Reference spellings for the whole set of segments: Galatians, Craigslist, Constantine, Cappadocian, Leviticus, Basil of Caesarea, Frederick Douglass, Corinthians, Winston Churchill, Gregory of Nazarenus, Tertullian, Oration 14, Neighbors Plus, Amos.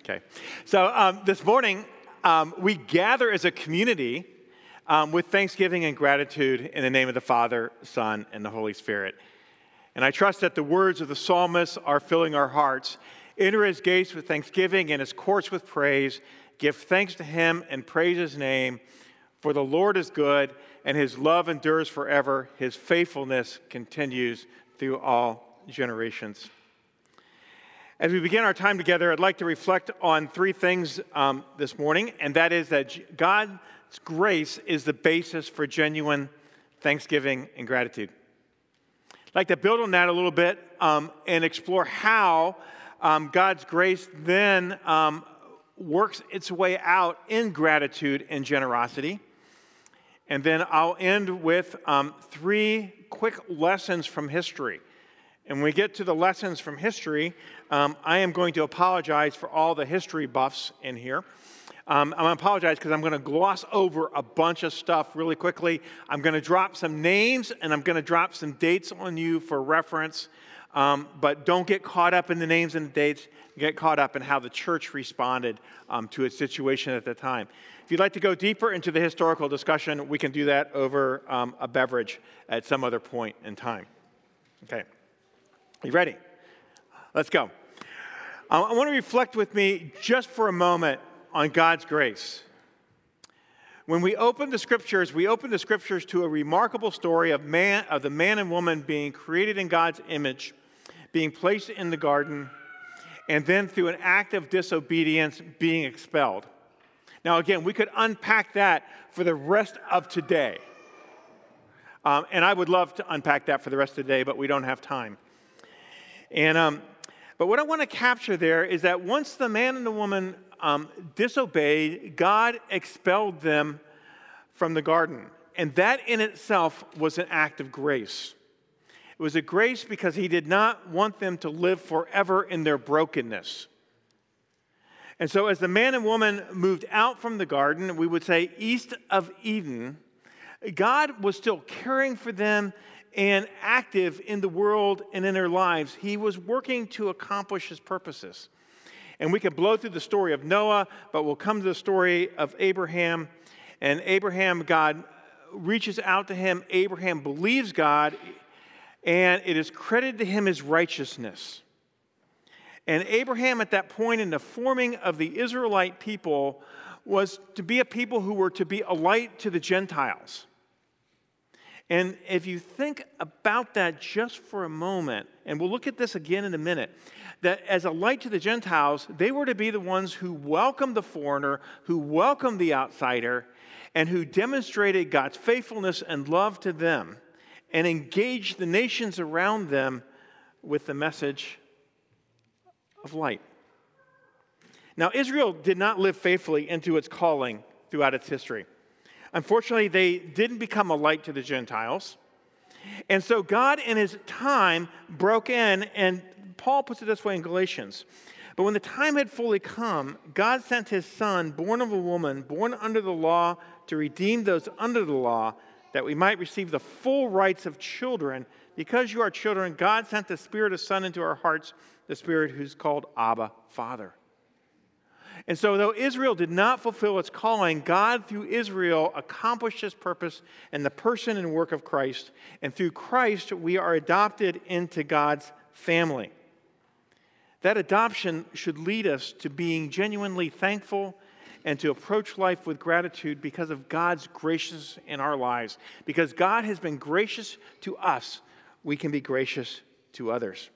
Okay. So this morning, we gather as a community with thanksgiving and gratitude in the name of the Father, Son, and the Holy Spirit. And I trust that the words of the psalmist are filling our hearts. Enter his gates with thanksgiving and his courts with praise. Give thanks to him and praise his name. For the Lord is good, and his love endures forever. His faithfulness continues through all generations. As we begin our time together, I'd like to reflect on three things this morning, and that is that God's grace is the basis for genuine thanksgiving and gratitude. I'd like to build on that a little bit and explore how God's grace then works its way out in gratitude and generosity. And then I'll end with three quick lessons from history. And when we get to the lessons from history, I am going to apologize for all the history buffs in here. I'm going to apologize because I'm going to gloss over a bunch of stuff really quickly. I'm going to drop some names and I'm going to drop some dates on you for reference. But don't get caught up in the names and the dates. Get caught up in how the church responded to its situation at the time. If you'd like to go deeper into the historical discussion, we can do that over a beverage at some other point in time. Okay. You ready? Let's go. I want to reflect with me just for a moment on God's grace. When we open the Scriptures, to a remarkable story of the man and woman being created in God's image, being placed in the garden, and then through an act of disobedience, being expelled. Now, again, we could unpack that for the rest of today. And I would love to unpack that for the rest of the day, but we don't have time. And but what I want to capture there is that once the man and the woman disobeyed, God expelled them from the garden. And that in itself was an act of grace. It was a grace because he did not want them to live forever in their brokenness. And so as the man and woman moved out from the garden, we would say east of Eden, God was still caring for them and active in the world and in their lives. He was working to accomplish his purposes. And we can blow through the story of Noah, but we'll come to the story of Abraham. And Abraham, God reaches out to him. Abraham believes God, and it is credited to him as righteousness. And Abraham, at that point in the forming of the Israelite people, was to be a people who were to be a light to the Gentiles. And if you think about that just for a moment, and we'll look at this again in a minute, that as a light to the Gentiles, they were to be the ones who welcomed the foreigner, who welcomed the outsider, and who demonstrated God's faithfulness and love to them, and engaged the nations around them with the message of light. Now, Israel did not live faithfully into its calling throughout its history. Unfortunately, they didn't become a light to the Gentiles. And so God, in his time, broke in, and Paul puts it this way in Galatians. But when the time had fully come, God sent his son, born of a woman, born under the law, to redeem those under the law, that we might receive the full rights of children. Because you are children, God sent the Spirit of Son into our hearts, the Spirit who's called Abba, Father. And so though Israel did not fulfill its calling, God through Israel accomplished his purpose in the person and work of Christ. And through Christ, we are adopted into God's family. That adoption should lead us to being genuinely thankful and to approach life with gratitude because of God's graciousness in our lives. Because God has been gracious to us, we can be gracious to others.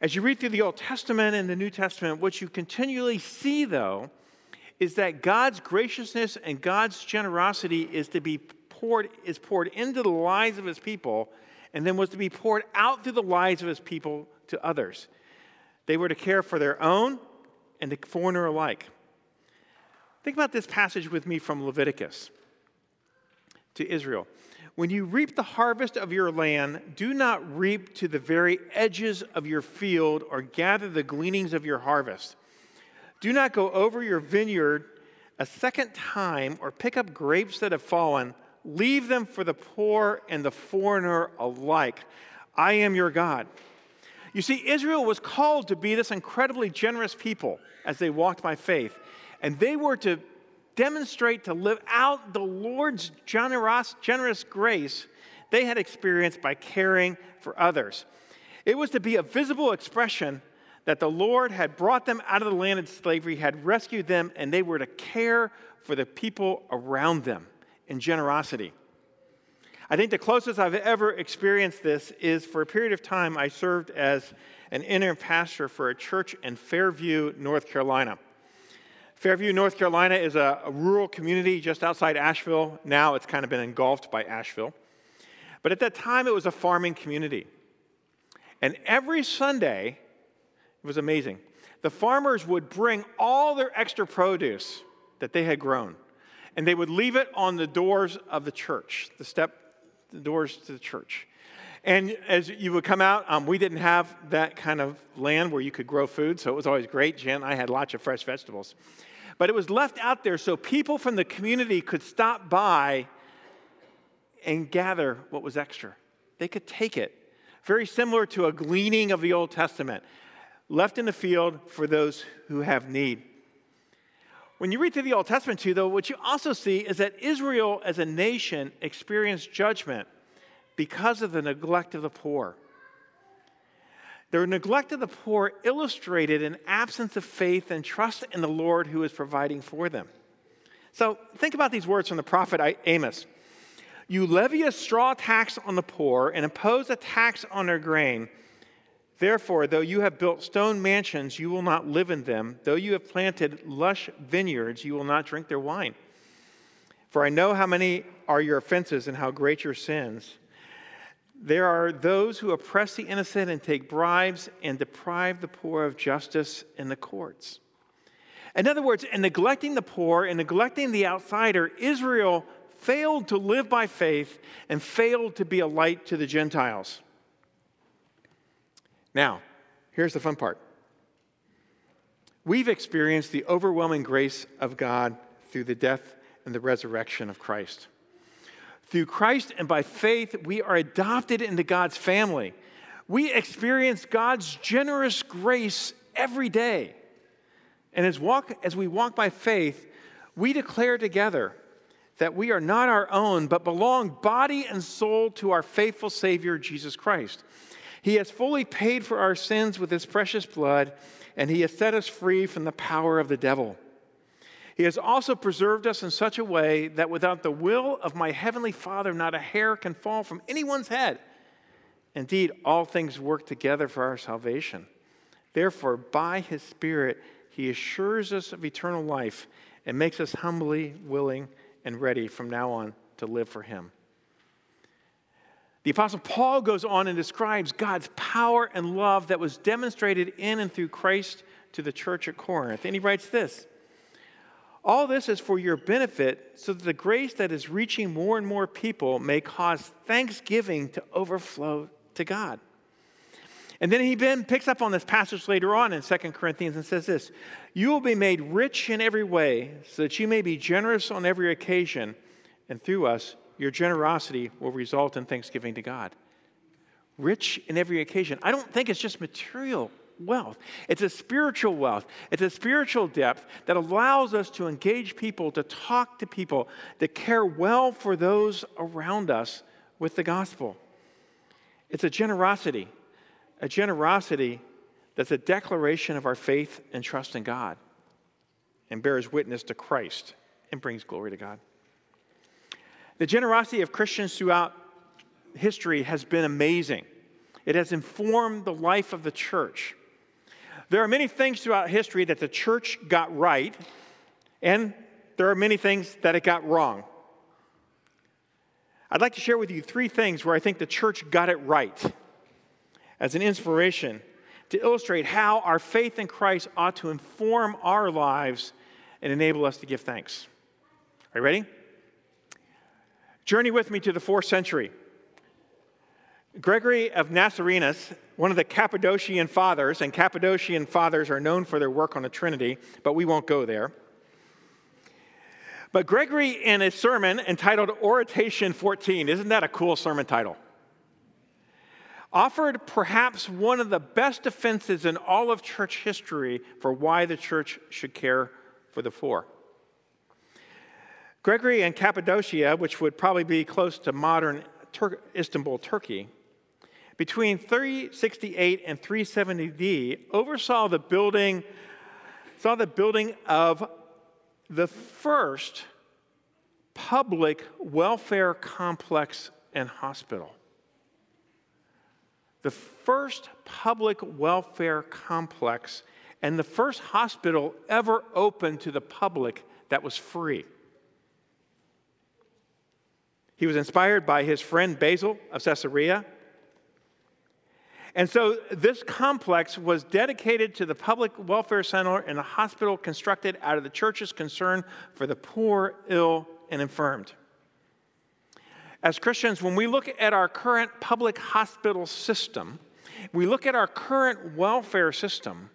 As you read through the Old Testament and the New Testament, what you continually see, though, is that God's graciousness and God's generosity is poured into the lives of his people and then was to be poured out through the lives of his people to others. They were to care for their own and the foreigner alike. Think about this passage with me from Leviticus to Israel. When you reap the harvest of your land, do not reap to the very edges of your field or gather the gleanings of your harvest. Do not go over your vineyard a second time or pick up grapes that have fallen. Leave them for the poor and the foreigner alike. I am your God. You see, Israel was called to be this incredibly generous people as they walked by faith. And they were to demonstrate, to live out the Lord's generous grace they had experienced by caring for others. It was to be a visible expression that the Lord had brought them out of the land of slavery, had rescued them, and they were to care for the people around them in generosity. I think the closest I've ever experienced this is for a period of time I served as an interim pastor for a church in Fairview, North Carolina. Fairview, North Carolina is a rural community just outside Asheville. Now it's kind of been engulfed by Asheville. But at that time, it was a farming community. And every Sunday, it was amazing. The farmers would bring all their extra produce that they had grown, and they would leave it on the doors of the church, the doors to the church. And as you would come out, we didn't have that kind of land where you could grow food, so it was always great. Jen and I had lots of fresh vegetables. But it was left out there so people from the community could stop by and gather what was extra. They could take it. Very similar to a gleaning of the Old Testament, left in the field for those who have need. When you read through the Old Testament too, though, what you also see is that Israel as a nation experienced judgment because of the neglect of the poor. Their neglect of the poor illustrated an absence of faith and trust in the Lord who is providing for them. So think about these words from the prophet Amos. You levy a straw tax on the poor and impose a tax on their grain. Therefore, though you have built stone mansions, you will not live in them. Though you have planted lush vineyards, you will not drink their wine. For I know how many are your offenses and how great your sins. There are those who oppress the innocent and take bribes and deprive the poor of justice in the courts. In other words, in neglecting the poor and neglecting the outsider, Israel failed to live by faith and failed to be a light to the Gentiles. Now, here's the fun part. We've experienced the overwhelming grace of God through the death and the resurrection of Christ. Through Christ and by faith, we are adopted into God's family. We experience God's generous grace every day. And as we walk by faith, we declare together that we are not our own, but belong body and soul to our faithful Savior, Jesus Christ. He has fully paid for our sins with his precious blood, and he has set us free from the power of the devil. He has also preserved us in such a way that without the will of my heavenly Father, not a hair can fall from anyone's head. Indeed, all things work together for our salvation. Therefore, by his Spirit, he assures us of eternal life and makes us humbly willing and ready from now on to live for him. The Apostle Paul goes on and describes God's power and love that was demonstrated in and through Christ to the church at Corinth. And he writes this, all this is for your benefit, so that the grace that is reaching more and more people may cause thanksgiving to overflow to God. And then he picks up on this passage later on in 2 Corinthians and says this, you will be made rich in every way, so that you may be generous on every occasion, and through us, your generosity will result in thanksgiving to God. Rich in every occasion. I don't think it's just material wealth. It's a spiritual wealth. It's a spiritual depth that allows us to engage people, to talk to people, to care well for those around us with the gospel. It's a generosity that's a declaration of our faith and trust in God and bears witness to Christ and brings glory to God. The generosity of Christians throughout history has been amazing. It has informed the life of the church. There are many things throughout history that the church got right, and there are many things that it got wrong. I'd like to share with you three things where I think the church got it right as an inspiration to illustrate how our faith in Christ ought to inform our lives and enable us to give thanks. Are you ready? Journey with me to the 4th century. Gregory of Nazarenus, one of the Cappadocian fathers, and Cappadocian fathers are known for their work on the Trinity, but we won't go there. But Gregory, in a sermon entitled Oration 14, isn't that a cool sermon title? offered perhaps one of the best defenses in all of church history for why the church should care for the poor. Gregory and Cappadocia, which would probably be close to modern Istanbul, Turkey, between 368 and 370 AD, oversaw the building, of the first public welfare complex and hospital. The first public welfare complex and the first hospital ever open to the public that was free. He was inspired by his friend Basil of Caesarea. And so this complex was dedicated to the public welfare center and a hospital constructed out of the church's concern for the poor, ill, and infirmed. As Christians, when we look at our current public hospital system, we look at our current welfare system,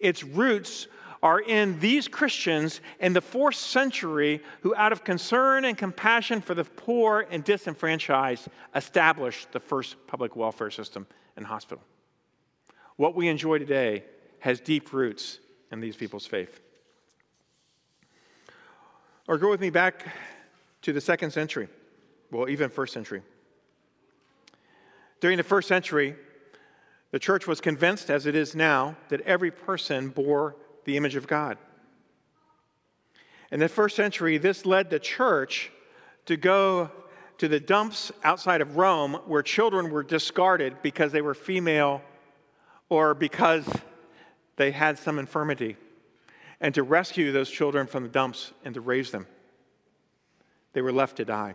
its roots are in these Christians in the 4th century who, out of concern and compassion for the poor and disenfranchised, established the first public welfare system and hospital. What we enjoy today has deep roots in these people's faith. Or go with me back to the 2nd century. Well, even 1st century. During the 1st century, the church was convinced, as it is now, that every person bore the image of God. In the 1st century, this led the church to go to the dumps outside of Rome where children were discarded because they were female or because they had some infirmity, and to rescue those children from the dumps and to raise them. They were left to die.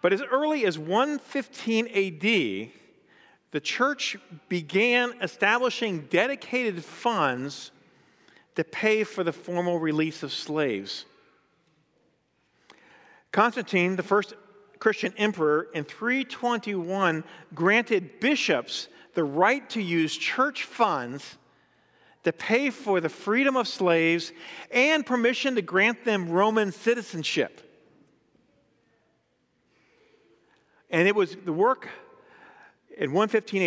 But as early as 115 AD, the church began establishing dedicated funds to pay for the formal release of slaves. Constantine, the first Christian emperor, in 321 granted bishops the right to use church funds to pay for the freedom of slaves and permission to grant them Roman citizenship. And it was the work in 115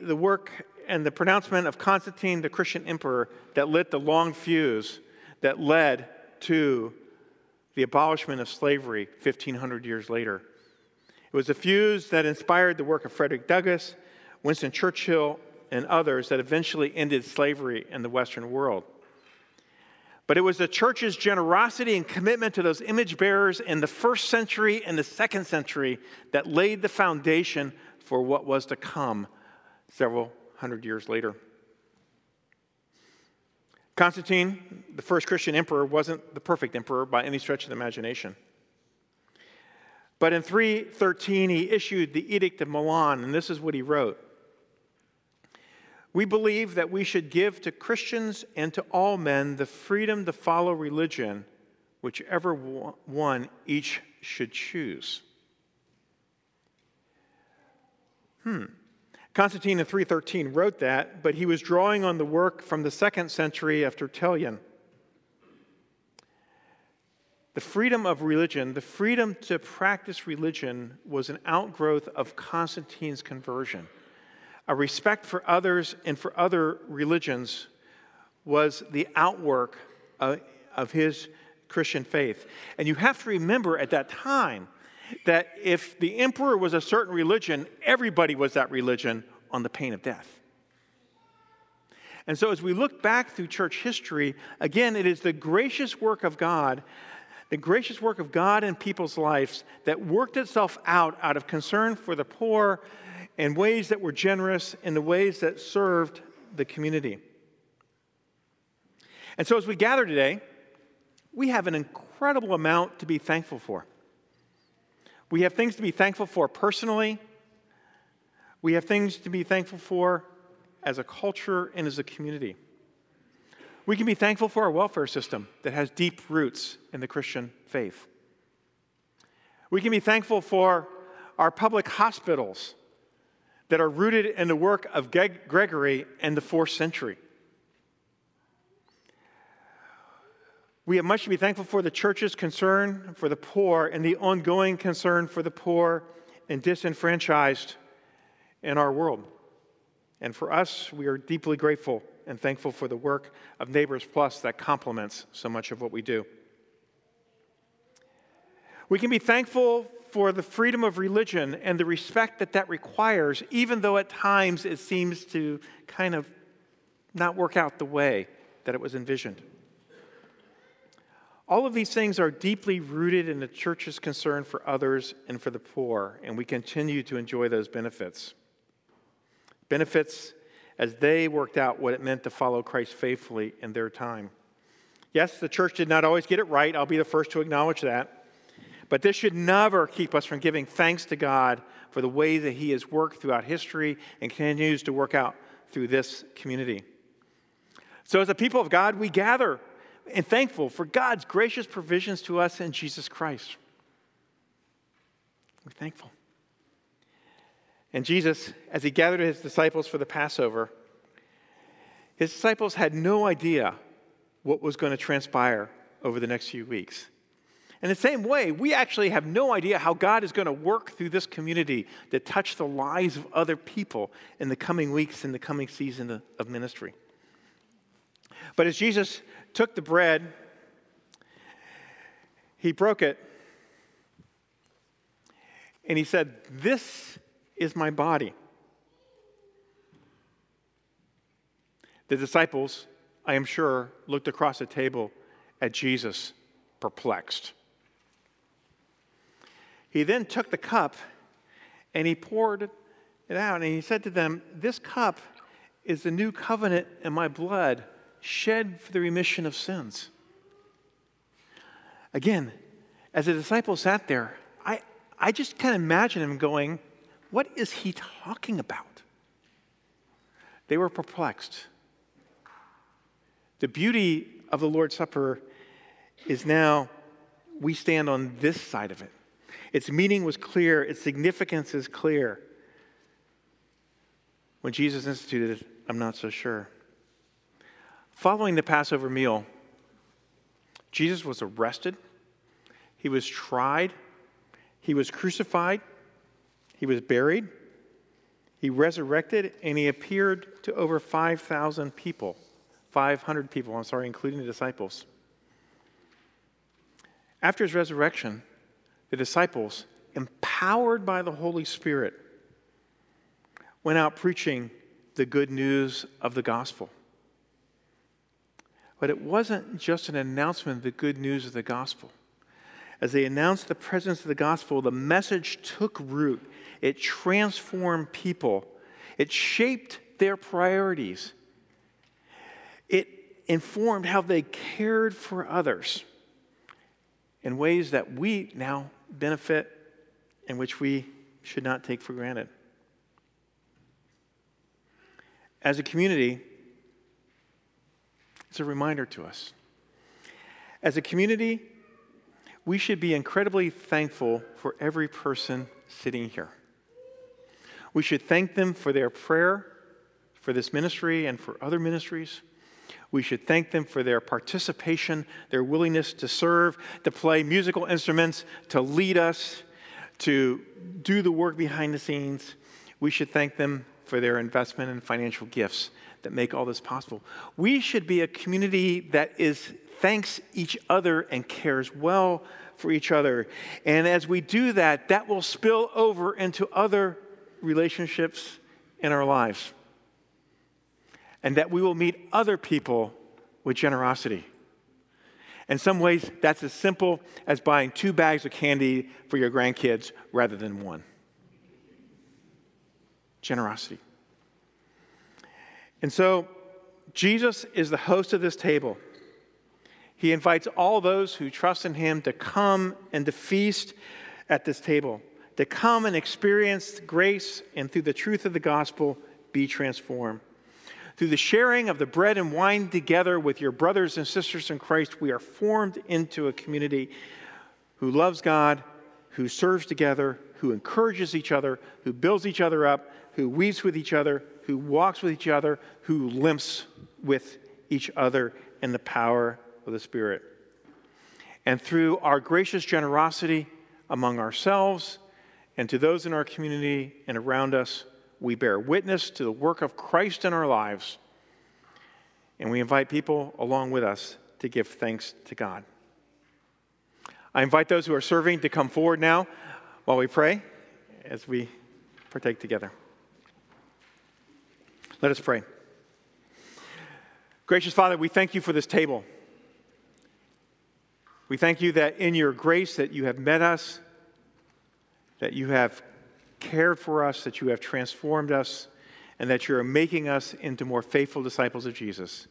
AD, the work and the pronouncement of Constantine, the Christian emperor, that lit the long fuse that led to the abolishment of slavery 1,500 years later. It was the fuse that inspired the work of Frederick Douglass, Winston Churchill, and others that eventually ended slavery in the Western world. But it was the church's generosity and commitment to those image bearers in the 1st century and the 2nd century that laid the foundation for what was to come several hundred years later. Constantine, the first Christian emperor, wasn't the perfect emperor by any stretch of the imagination. But in 313, he issued the Edict of Milan, and this is what he wrote. We believe that we should give to Christians and to all men the freedom to follow religion, whichever one each should choose. Constantine in 313 wrote that, but he was drawing on the work from the 2nd century of Tertullian. The freedom of religion, the freedom to practice religion, was an outgrowth of Constantine's conversion. A respect for others and for other religions was the outwork of his Christian faith. And you have to remember at that time that if the emperor was a certain religion, everybody was that religion on the pain of death. And so as we look back through church history, again, it is the gracious work of God, the gracious work of God in people's lives that worked itself out of concern for the poor, in ways that were generous, in the ways that served the community. And so as we gather today, we have an incredible amount to be thankful for. We have things to be thankful for personally. We have things to be thankful for as a culture and as a community. We can be thankful for our welfare system that has deep roots in the Christian faith. We can be thankful for our public hospitals that are rooted in the work of Gregory in the 4th century. We have much to be thankful for the church's concern for the poor and the ongoing concern for the poor and disenfranchised in our world. And for us, we are deeply grateful and thankful for the work of Neighbors Plus that complements so much of what we do. We can be thankful for the freedom of religion and the respect that that requires, even though at times it seems to kind of not work out the way that it was envisioned. All of these things are deeply rooted in the church's concern for others and for the poor, and we continue to enjoy those benefits. Benefits as they worked out what it meant to follow Christ faithfully in their time. Yes, the church did not always get it right. I'll be the first to acknowledge that. But this should never keep us from giving thanks to God for the way that He has worked throughout history and continues to work out through this community. So as a people of God, we gather and thankful for God's gracious provisions to us in Jesus Christ. We're thankful. And Jesus, as He gathered His disciples for the Passover, His disciples had no idea what was going to transpire over the next few weeks. In the same way, we actually have no idea how God is going to work through this community to touch the lives of other people in the coming weeks, in the coming season of ministry. But as Jesus took the bread, He broke it, and He said, "This is my body." The disciples, I am sure, looked across the table at Jesus, perplexed. He then took the cup, and He poured it out, and He said to them, "This cup is the new covenant in my blood, shed for the remission of sins." Again, as the disciples sat there, I just can't imagine him going, what is he talking about? They were perplexed. The beauty of the Lord's Supper is now we stand on this side of it. Its meaning was clear. Its significance is clear. When Jesus instituted it, I'm not so sure. Following the Passover meal, Jesus was arrested, He was tried, He was crucified, He was buried, He resurrected, and He appeared to over 500 people, including the disciples. After His resurrection, the disciples, empowered by the Holy Spirit, went out preaching the good news of the gospel. But it wasn't just an announcement of the good news of the gospel. As they announced the presence of the gospel, the message took root. It transformed people. It shaped their priorities. It informed how they cared for others in ways that we now benefit and which we should not take for granted. As a community, it's a reminder to us. As a community, we should be incredibly thankful for every person sitting here. We should thank them for their prayer, for this ministry and for other ministries. We should thank them for their participation, their willingness to serve, to play musical instruments, to lead us, to do the work behind the scenes. We should thank them for their investment and financial gifts that make all this possible. We should be a community that thanks each other and cares well for each other. And as we do that, that will spill over into other relationships in our lives. And that we will meet other people with generosity. In some ways, that's as simple as buying 2 bags of candy for your grandkids rather than one. Generosity. And so, Jesus is the host of this table. He invites all those who trust in Him to come and to feast at this table, to come and experience grace and through the truth of the gospel, be transformed. Through the sharing of the bread and wine together with your brothers and sisters in Christ, we are formed into a community who loves God, who serves together, who encourages each other, who builds each other up, who weeps with each other, who walks with each other, who limps with each other in the power of the Spirit. And through our gracious generosity among ourselves and to those in our community and around us, we bear witness to the work of Christ in our lives, and we invite people along with us to give thanks to God. I invite those who are serving to come forward now while we pray as we partake together. Let us pray. Gracious Father, we thank you for this table. We thank you that in your grace that you have met us, that you have cared for us, that you have transformed us, and that you are making us into more faithful disciples of Jesus.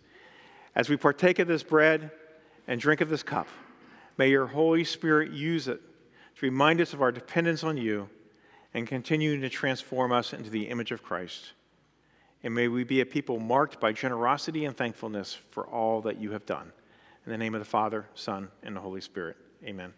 As we partake of this bread and drink of this cup, may your Holy Spirit use it to remind us of our dependence on you and continue to transform us into the image of Christ. And may we be a people marked by generosity and thankfulness for all that you have done. In the name of the Father, Son, and the Holy Spirit. Amen.